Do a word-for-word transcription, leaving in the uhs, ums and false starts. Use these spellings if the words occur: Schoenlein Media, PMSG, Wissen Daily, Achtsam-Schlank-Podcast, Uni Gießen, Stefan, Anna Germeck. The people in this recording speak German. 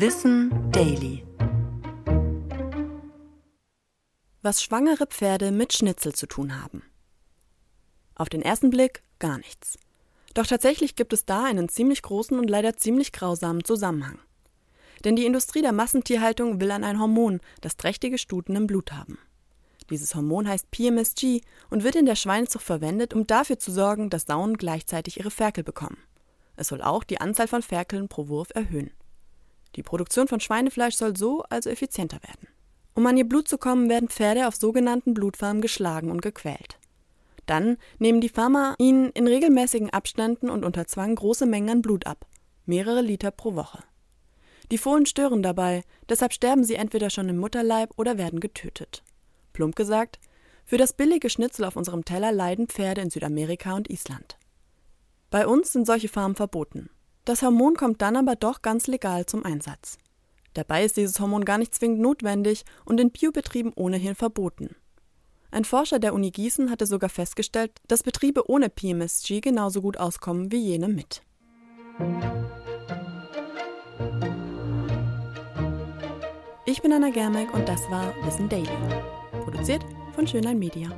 Wissen Daily. Was schwangere Pferde mit Schnitzel zu tun haben. Auf den ersten Blick gar nichts. Doch tatsächlich gibt es da einen ziemlich großen und leider ziemlich grausamen Zusammenhang. Denn die Industrie der Massentierhaltung will an ein Hormon, das trächtige Stuten im Blut haben. Dieses Hormon heißt P M S G und wird in der Schweinezucht verwendet, um dafür zu sorgen, dass Sauen gleichzeitig ihre Ferkel bekommen. Es soll auch die Anzahl von Ferkeln pro Wurf erhöhen. Die Produktion von Schweinefleisch soll so also effizienter werden. Um an ihr Blut zu kommen, werden Pferde auf sogenannten Blutfarmen geschlagen und gequält. Dann nehmen die Farmer ihnen in regelmäßigen Abständen und unter Zwang große Mengen an Blut ab, mehrere Liter pro Woche. Die Fohlen stören dabei, deshalb sterben sie entweder schon im Mutterleib oder werden getötet. Plump gesagt, für das billige Schnitzel auf unserem Teller leiden Pferde in Südamerika und Island. Bei uns sind solche Farmen verboten. Das Hormon kommt dann aber doch ganz legal zum Einsatz. Dabei ist dieses Hormon gar nicht zwingend notwendig und in Biobetrieben ohnehin verboten. Ein Forscher der Uni Gießen hatte sogar festgestellt, dass Betriebe ohne P M S G genauso gut auskommen wie jene mit. Ich bin Anna Germeck und das war Wissen Daily. Produziert von Schoenlein Media.